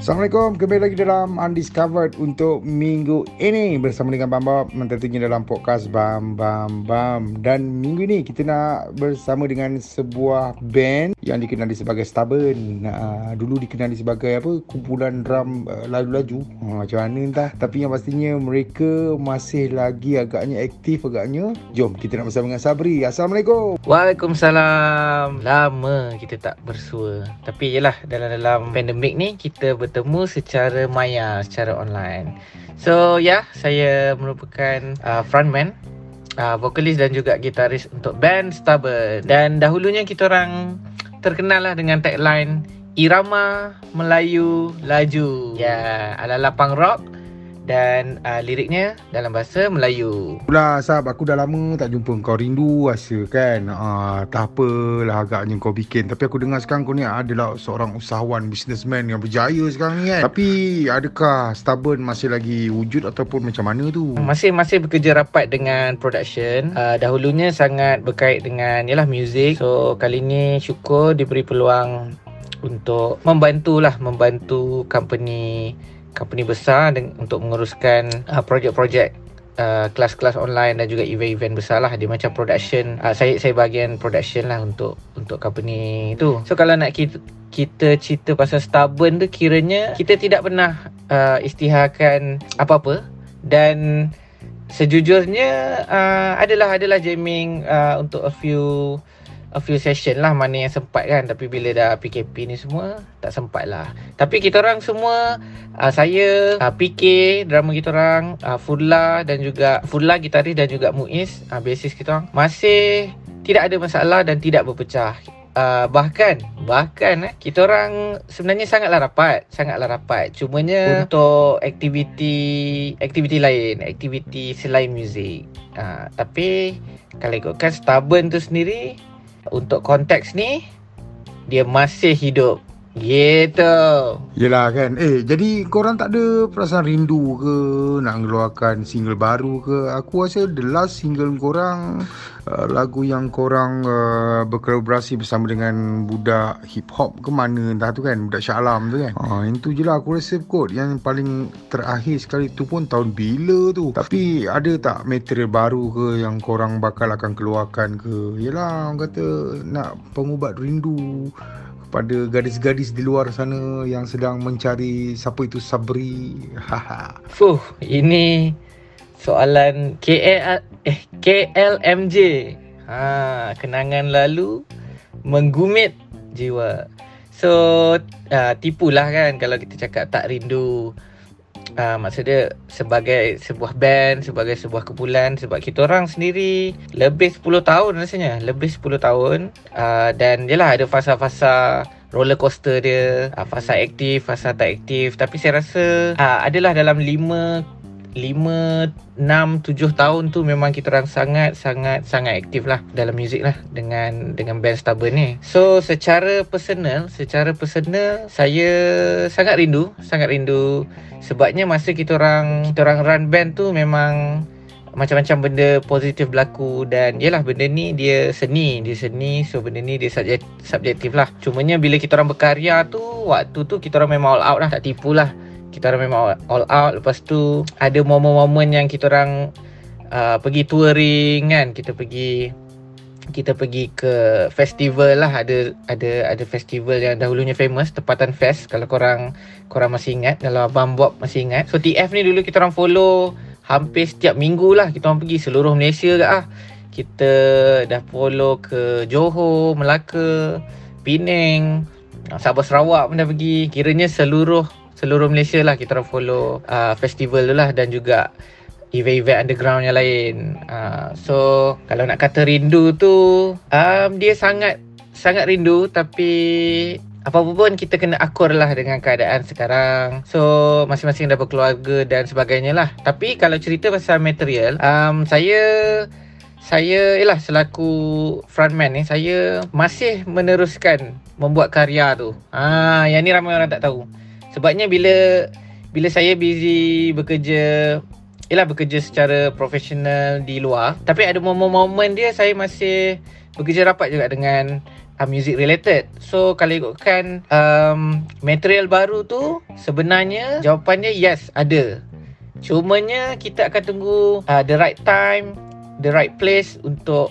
Assalamualaikum, kembali lagi dalam Undiscovered untuk minggu ini bersama dengan BamBob, tentunya dalam podcast BamBam. Dan minggu ini kita nak bersama dengan sebuah band yang dikenali sebagai Stubborn. Dulu dikenali sebagai apa, kumpulan drum laju-laju, macam mana entah. Tapi yang pastinya mereka masih lagi agaknya aktif agaknya. Jom kita nak bersama dengan Sabri. Assalamualaikum. Waalaikumsalam. Lama kita tak bersua. Tapi yelah, dalam pandemik ni kita bertemu secara maya, secara online. So saya merupakan frontman, vokalis dan juga gitaris untuk band Stubborn. Dan dahulunya kita orang terkenal lah dengan tagline Irama Melayu Laju. Ala-ala punk rock. Dan liriknya dalam bahasa Melayu. Pula Sab, aku dah lama tak jumpa kau, rindu rasa kan. Tak apalah agaknya kau bikin. Tapi aku dengar sekarang kau ni adalah seorang usahawan, businessman yang berjaya sekarang ni kan. Tapi adakah Stubborn masih lagi wujud ataupun macam mana tu? Masih bekerja rapat dengan production. Dahulunya sangat berkait dengan music. So kali ni syukur diberi peluang untuk membantu company besar untuk menguruskan projek-projek, kelas-kelas online dan juga event-event besar lah. Dia macam production, saya bahagian production lah untuk company tu. So kalau nak kita cerita pasal Stubborn tu, kiranya kita tidak pernah isytiharkan apa-apa. Dan sejujurnya adalah jamming untuk a few session lah, mana yang sempat kan. Tapi bila dah PKP ni semua tak sempat lah. Tapi kita orang semua, saya, PK drama kita orang, Furla gitaris dan juga Muiz bassist kita orang, masih tidak ada masalah dan tidak berpecah. Bahkan kita orang sebenarnya sangatlah rapat. Cumanya untuk aktiviti lain, aktiviti selain muzik. Tapi kalau ikutkan Stubborn tu sendiri, untuk konteks ni, dia masih hidup. Gitu. Yelah kan. Jadi korang tak ada perasaan rindu ke nak mengeluarkan single baru ke? Aku rasa the last single korang, lagu yang korang berkolaborasi bersama dengan budak hip hop ke mana entah tu kan, budak Syalam tu kan. Itu je lah aku rasa kot. Yang paling terakhir sekali tu pun tahun bila tu. Tapi ada tak material baru ke yang korang bakal akan keluarkan ke? Yelah, orang kata nak pengubat rindu pada gadis-gadis di luar sana yang sedang mencari siapa itu Sabri. Ini soalan KLMJ. Kenangan lalu menggumit jiwa. So tipulah kan kalau kita cakap tak rindu. Maksud dia sebagai sebuah band, sebagai sebuah kumpulan, sebab kita orang sendiri lebih 10 tahun rasanya. Dan yelah ada fasa-fasa roller coaster dia, fasa aktif, fasa tak aktif. Tapi saya rasa adalah dalam 5, 6, 7 tahun tu memang kita orang sangat aktif lah dalam muzik lah dengan band Stubborn ni. So secara personal saya sangat rindu sebabnya masa kita orang run band tu memang macam-macam benda positif berlaku. Dan yelah, benda ni dia seni. So benda ni dia subjektif lah. Cumanya bila kita orang berkarya tu, waktu tu kita orang memang all out lah, tak tipu lah. Kita orang memang all out. Lepas tu ada momen-momen yang kita orang pergi touring kan. Kita pergi ke festival lah. Ada festival yang dahulunya famous, Tempatan Fest. Kalau korang masih ingat, kalau Abang Bob masih ingat. So TF ni dulu kita orang follow hampir setiap minggu lah. Kita orang pergi seluruh Malaysia ke lah. Kita dah follow ke Johor, Melaka, Penang, Sabah, Sarawak pun dah pergi. Kiranya seluruh Malaysia lah kita orang follow festival tu lah. Dan juga event-event underground yang lain. So kalau nak kata rindu tu, dia sangat rindu. Tapi apa-apa pun kita kena akur lah dengan keadaan sekarang. So masing-masing dah berkeluarga dan sebagainya lah. Tapi kalau cerita pasal material, saya ialah selaku frontman ni, saya masih meneruskan membuat karya tu. Yang ni ramai orang tak tahu. Sebabnya bila saya busy bekerja ialah bekerja secara profesional di luar, tapi ada momen-momen dia saya masih bekerja rapat juga dengan music related. So kalau ikutkan material baru tu, sebenarnya jawapannya yes, ada. Cumanya kita akan tunggu the right time, the right place untuk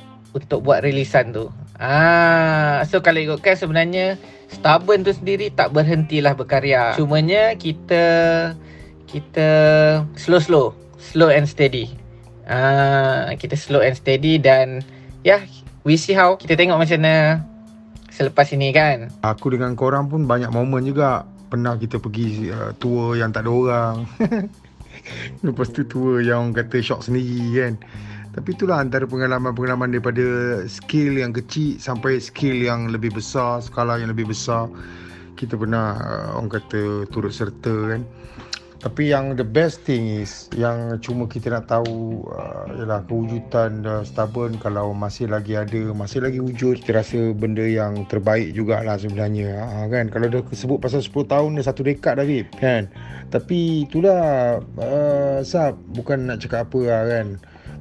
buat rilisan tu. So kalau ikutkan sebenarnya Stubborn tu sendiri tak berhentilah berkarya. Cumanya kita slow and steady. Kita slow and steady, dan ya, we see how, kita tengok macam mana selepas ini kan. Aku dengan korang pun banyak momen juga. Pernah kita pergi tour yang tak ada orang. Lepas tu tour yang kata shock sendiri kan. Tapi itulah antara pengalaman-pengalaman daripada skill yang kecil sampai skill yang lebih besar, skala yang lebih besar. Kita pernah orang kata turut serta kan. Tapi yang the best thing is, yang cuma kita nak tahu ialah kewujudan Stubborn. Kalau masih lagi ada, masih lagi wujud, kita rasa benda yang terbaik jugalah sebenarnya, kan. Kalau dah sebut pasal 10 tahun dah, 1 dekad dah babe, kan. Tapi itulah Sab, bukan nak cakap apa lah kan.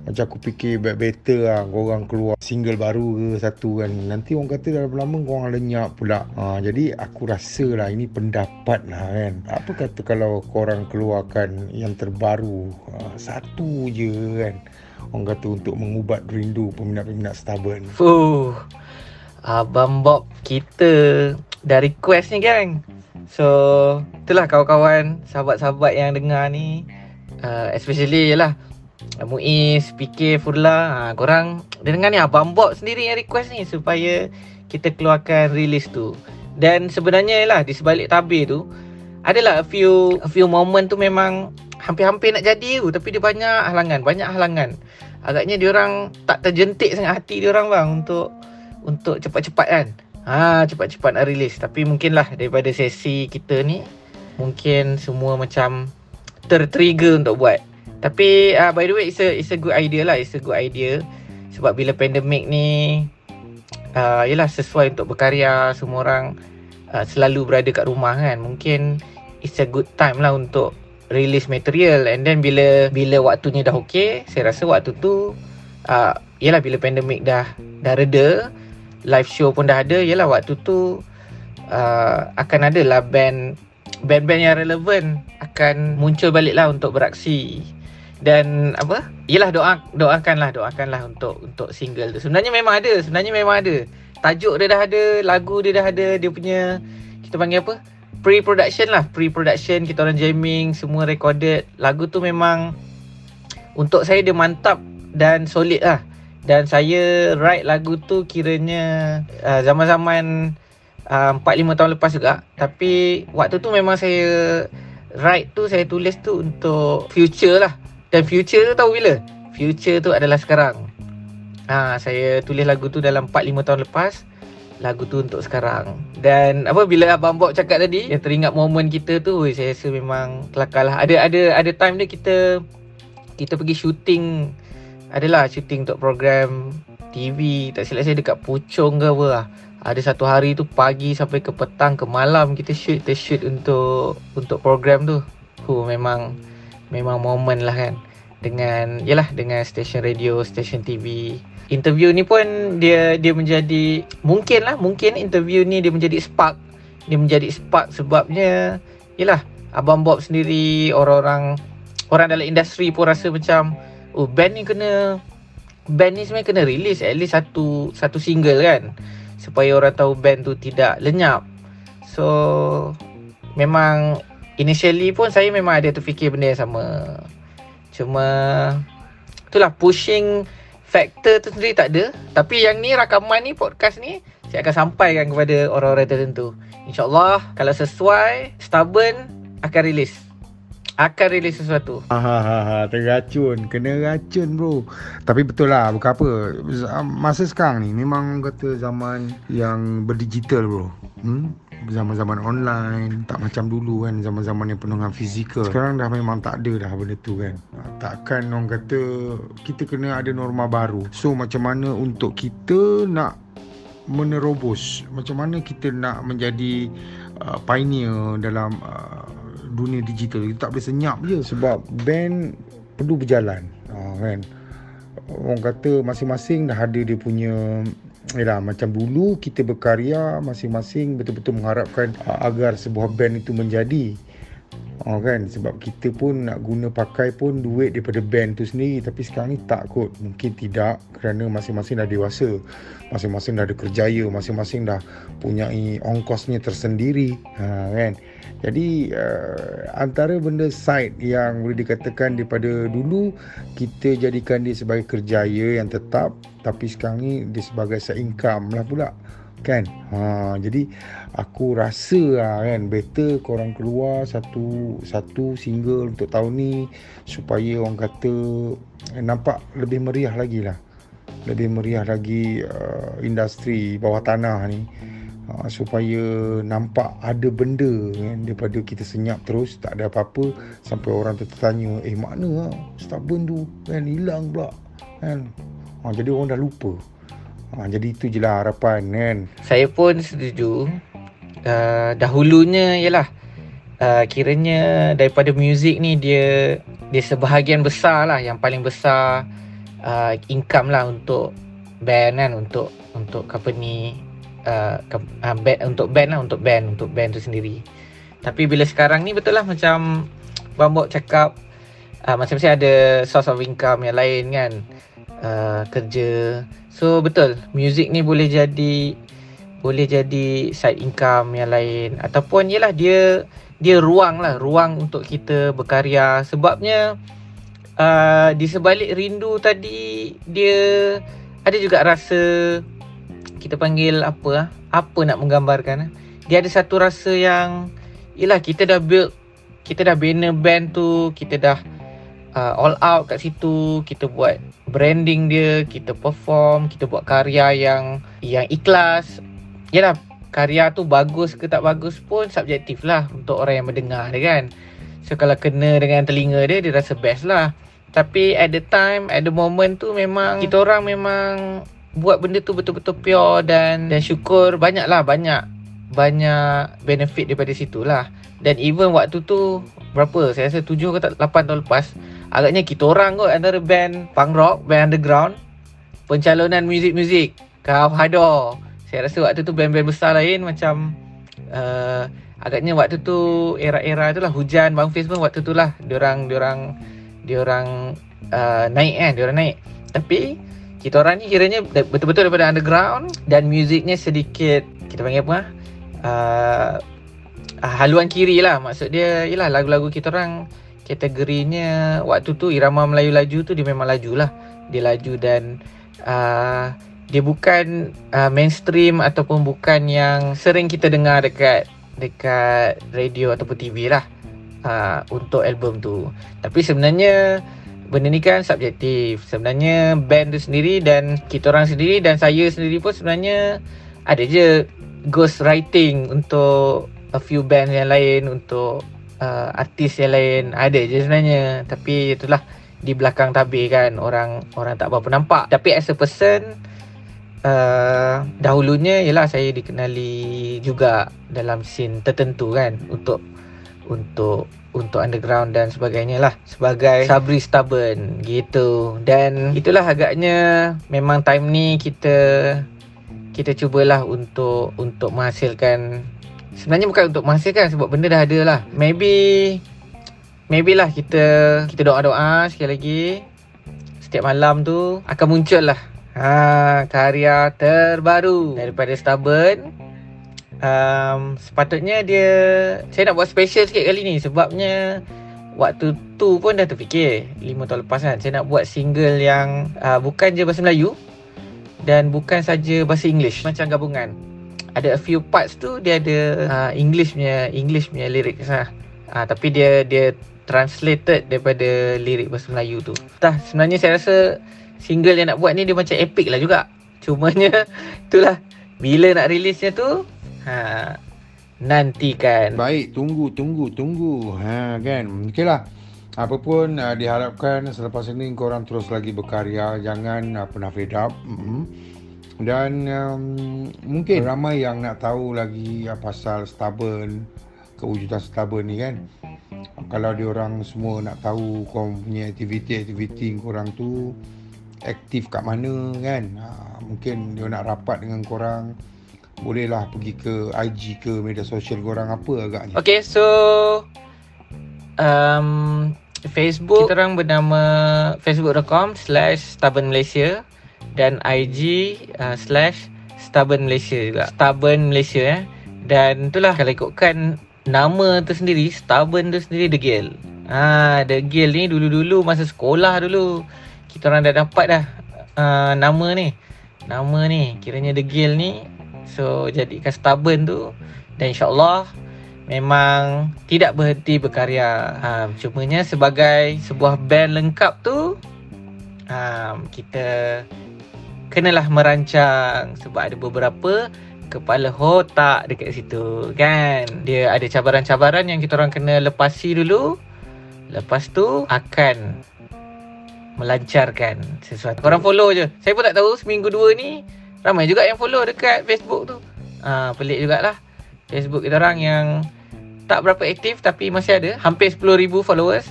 Macam aku fikir better lah korang keluar single baru ke satu kan, nanti orang kata dalam lama korang lenyap pula. Jadi aku rasa lah, ini pendapat lah kan, apa kata kalau korang keluarkan yang terbaru satu je kan, orang kata untuk mengubat rindu peminat-peminat Stubborn. Abang Bob kita dah request ni kan. So itulah kawan-kawan, sahabat-sahabat yang dengar ni, especially ialah Muiz, PK, Furla, korang dengar ni, Abang Bob sendiri yang request ni supaya kita keluarkan release tu. Dan sebenarnya ialah di sebalik tabir tu adalah a few moment tu memang hampir-hampir nak jadi tu, tapi dia banyak halangan. Agaknya diorang tak terjentik sangat hati diorang bang untuk cepat-cepat kan. Cepat-cepat nak release. Tapi mungkinlah daripada sesi kita ni, mungkin semua macam tertrigger untuk buat. Tapi by the way, it's a good idea lah. It's a good idea. Sebab bila pandemik ni, yelah, sesuai untuk berkarya. Semua orang selalu berada kat rumah kan. Mungkin it's a good time lah untuk release material. And then bila waktunya dah okey, saya rasa waktu tu yelah, bila pandemik dah reda, live show pun dah ada. Yelah, waktu tu akan ada lah band-band yang relevan akan muncul balik lah untuk beraksi. Dan apa, yelah, doakanlah untuk single tu. Sebenarnya memang ada tajuk dia dah ada, lagu dia dah ada, dia punya, kita panggil apa, pre-production. Kita orang jamming, semua recorded. Lagu tu memang untuk saya dia mantap dan solid lah. Dan saya write lagu tu kiranya zaman-zaman 4-5 tahun lepas juga. Tapi waktu tu memang saya write tu, saya tulis tu untuk future lah. Dan future tu tahu bila? Future tu adalah sekarang. Saya tulis lagu tu dalam 4-5 tahun lepas. Lagu tu untuk sekarang. Dan apa, bila Abang Bob cakap tadi, yang teringat momen kita tu, saya rasa memang kelakar lah. Ada time dia kita pergi shooting. Adalah shooting untuk program TV, tak silap saya dekat Puchong ke apa lah. Ada satu hari tu pagi sampai ke petang ke malam kita shoot untuk program tu. Memang momen lah kan. Dengan stesen radio, stesen TV. Interview ni pun dia menjadi, mungkin interview ni dia menjadi spark. Dia menjadi spark sebabnya yalah, Abang Bob sendiri, orang dalam industri pun rasa macam, oh, band ni sebenarnya kena release at least satu single kan, supaya orang tahu band tu tidak lenyap. So memang initially pun saya memang ada terfikir benda yang sama. Cuma itulah, pushing factor tu sendiri tak ada. Tapi yang ni, rakaman ni, podcast ni, saya akan sampaikan kepada orang-orang tertentu. InsyaAllah kalau sesuai, Stubborn akan release sesuatu. Terracun, kena racun bro. Tapi betul lah, bukan apa, masa sekarang ni memang kata zaman yang berdigital bro. Zaman-zaman online, tak macam dulu kan, zaman-zaman yang penuh dengan fizikal. Sekarang dah memang tak ada dah benda tu kan. Takkan orang kata kita kena ada norma baru. So macam mana untuk kita nak menerobos, macam mana kita nak menjadi pioneer dalam dunia digital. Kita tak boleh senyap je. Sebab band perlu berjalan, kan. Orang kata masing-masing dah ada dia punya, yalah, macam dulu kita berkarya masing-masing betul-betul mengharapkan agar sebuah band itu menjadi, kan, sebab kita pun nak guna pakai pun duit daripada band tu sendiri. Tapi sekarang ni tak kot, mungkin tidak, kerana masing-masing dah dewasa, masing-masing dah ada kerjaya, masing-masing dah punya ongkosnya tersendiri, kan. Jadi antara benda side yang boleh dikatakan daripada dulu kita jadikan dia sebagai kerjaya yang tetap, tapi sekarang ni dia sebagai side income lah pula, kan. Jadi aku rasa lah, kan, better korang keluar satu single untuk tahun ni supaya orang kata nampak lebih meriah lagi lah, lebih meriah lagi industri bawah tanah ni. Supaya nampak ada benda, kan, daripada kita senyap terus tak ada apa-apa sampai orang tertanya, makna Stubborn tu, kan, hilang pula, kan. Jadi orang dah lupa. Jadi itu je lah harapan, kan. Saya pun setuju. Dahulunya ialah kiranya daripada muzik ni dia sebahagian besar lah, yang paling besar income lah untuk band, kan, untuk company, untuk band tu sendiri. Tapi bila sekarang ni betul lah macam BamBob cakap, macam saya ada source of income yang lain, kan, kerja. So betul, music ni boleh jadi side income yang lain, ataupun yalah dia ruang untuk kita berkarya. Sebabnya di sebalik rindu tadi dia ada juga rasa, kita panggil apa nak menggambarkan, dia ada satu rasa yang ialah kita dah bina band tu, kita dah all out kat situ, kita buat branding dia, kita perform, kita buat karya yang ikhlas. Yalah, karya tu bagus ke tak bagus pun subjektif lah untuk orang yang mendengar dia, kan. So kalau kena dengan telinga dia rasa best lah. Tapi at the moment tu memang kita orang memang buat benda tu betul-betul pure, dan syukur banyak benefit daripada situ lah. Dan even waktu tu berapa, saya rasa 7 ke 8 tahun lepas, agaknya kita orang kot antara band punk rock, band underground, pencalonan muzik-muzik kau hador. Saya rasa waktu tu band-band besar lain macam agaknya waktu tu era-era tu lah, Hujan, Bang Fiz pun waktu tu lah diorang naik, kan, diorang naik. Tapi kita orang ni kiranya betul-betul daripada underground, dan muziknya sedikit, kita panggil apa, haluan kiri lah. Maksud dia ialah lagu-lagu kita orang kategorinya waktu tu Irama Melayu Laju tu, dia memang laju lah, dia laju, dan dia bukan mainstream ataupun bukan yang sering kita dengar dekat radio ataupun TV lah untuk album tu. Tapi sebenarnya benda ni kan subjektif. Sebenarnya band tu sendiri dan kita orang sendiri dan saya sendiri pun sebenarnya ada je ghost writing untuk a few band yang lain, untuk artis yang lain, ada je sebenarnya. Tapi itulah, di belakang tabir, kan, orang tak berapa nampak. Tapi as a person, dahulunya ialah saya dikenali juga dalam scene tertentu, kan, untuk underground dan sebagainya lah, sebagai Sabri Stubborn gitu. Dan itulah agaknya memang time ni kita cubalah untuk menghasilkan. Sebenarnya bukan untuk menghasilkan, sebab benda dah ada lah. Maybe lah kita doa-doa sekali lagi, setiap malam tu akan muncul lah karya terbaru daripada Stubborn. Sepatutnya saya nak buat special sikit kali ni, sebabnya waktu tu pun dah terfikir 5 tahun lepas, kan, saya nak buat single yang bukan je bahasa Melayu dan bukan saja bahasa English, macam gabungan. Ada a few parts tu dia ada English punya lyrics lah, tapi dia translated daripada lirik bahasa Melayu tu. Sebenarnya saya rasa single yang nak buat ni dia macam epic lah juga, cumanya itulah bila nak release-nya tu, nantikan. Baik, tunggu. Kan. Okeylah. Apapun diharapkan selepas ini korang terus lagi berkarya, jangan pernah fed up. Dan mungkin ramai yang nak tahu lagi pasal Stubborn, kewujudan Stubborn ni, kan. Kalau diorang semua nak tahu kau punya aktiviti-aktiviti korang tu aktif kat mana kan, mungkin dia nak rapat dengan korang, bolehlah pergi ke IG ke media sosial korang apa agaknya. Okay, so Facebook kita orang bernama facebook.com/stubbornmalaysia dan IG /stubbornmalaysia juga, Stubborn Malaysia. Dan itulah, kalau ikutkan nama tu sendiri, Stubborn tu sendiri degil. Degil ni dulu-dulu masa sekolah dulu kita orang dah dapat dah nama ni kiranya degil ni. So jadikan Stubborn tu, dan insyaAllah memang tidak berhenti berkarya. Cumanya sebagai sebuah band lengkap tu, kita kenalah merancang sebab ada beberapa kepala otak dekat situ kan. Dia ada cabaran-cabaran yang kita orang kena lepasi dulu, lepas tu akan melancarkan sesuatu. Korang follow je. Saya pun tak tahu, seminggu dua ni ramai juga yang follow dekat Facebook tu. Pelik jugalah Facebook kita orang yang tak berapa aktif tapi masih ada hampir 10,000 followers.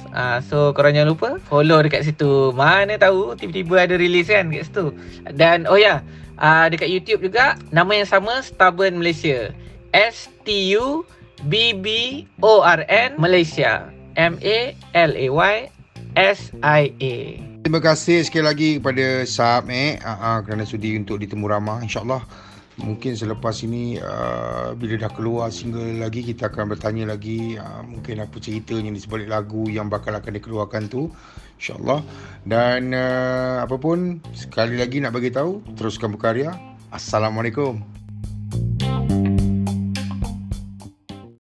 So korang jangan lupa follow dekat situ. Mana tahu tiba-tiba ada release kan dekat situ. Dan dekat YouTube juga nama yang sama, Stubborn Malaysia. STUBBORN Malaysia, MALAYSIA. Terima kasih sekali lagi kepada Sab kerana sudi untuk ditemu ramah. InsyaAllah mungkin selepas ini bila dah keluar single lagi, kita akan bertanya lagi mungkin apa ceritanya di sebalik lagu yang bakal akan dikeluarkan tu, InsyaAllah. Dan apapun, sekali lagi nak bagi tahu, teruskan berkarya. Assalamualaikum.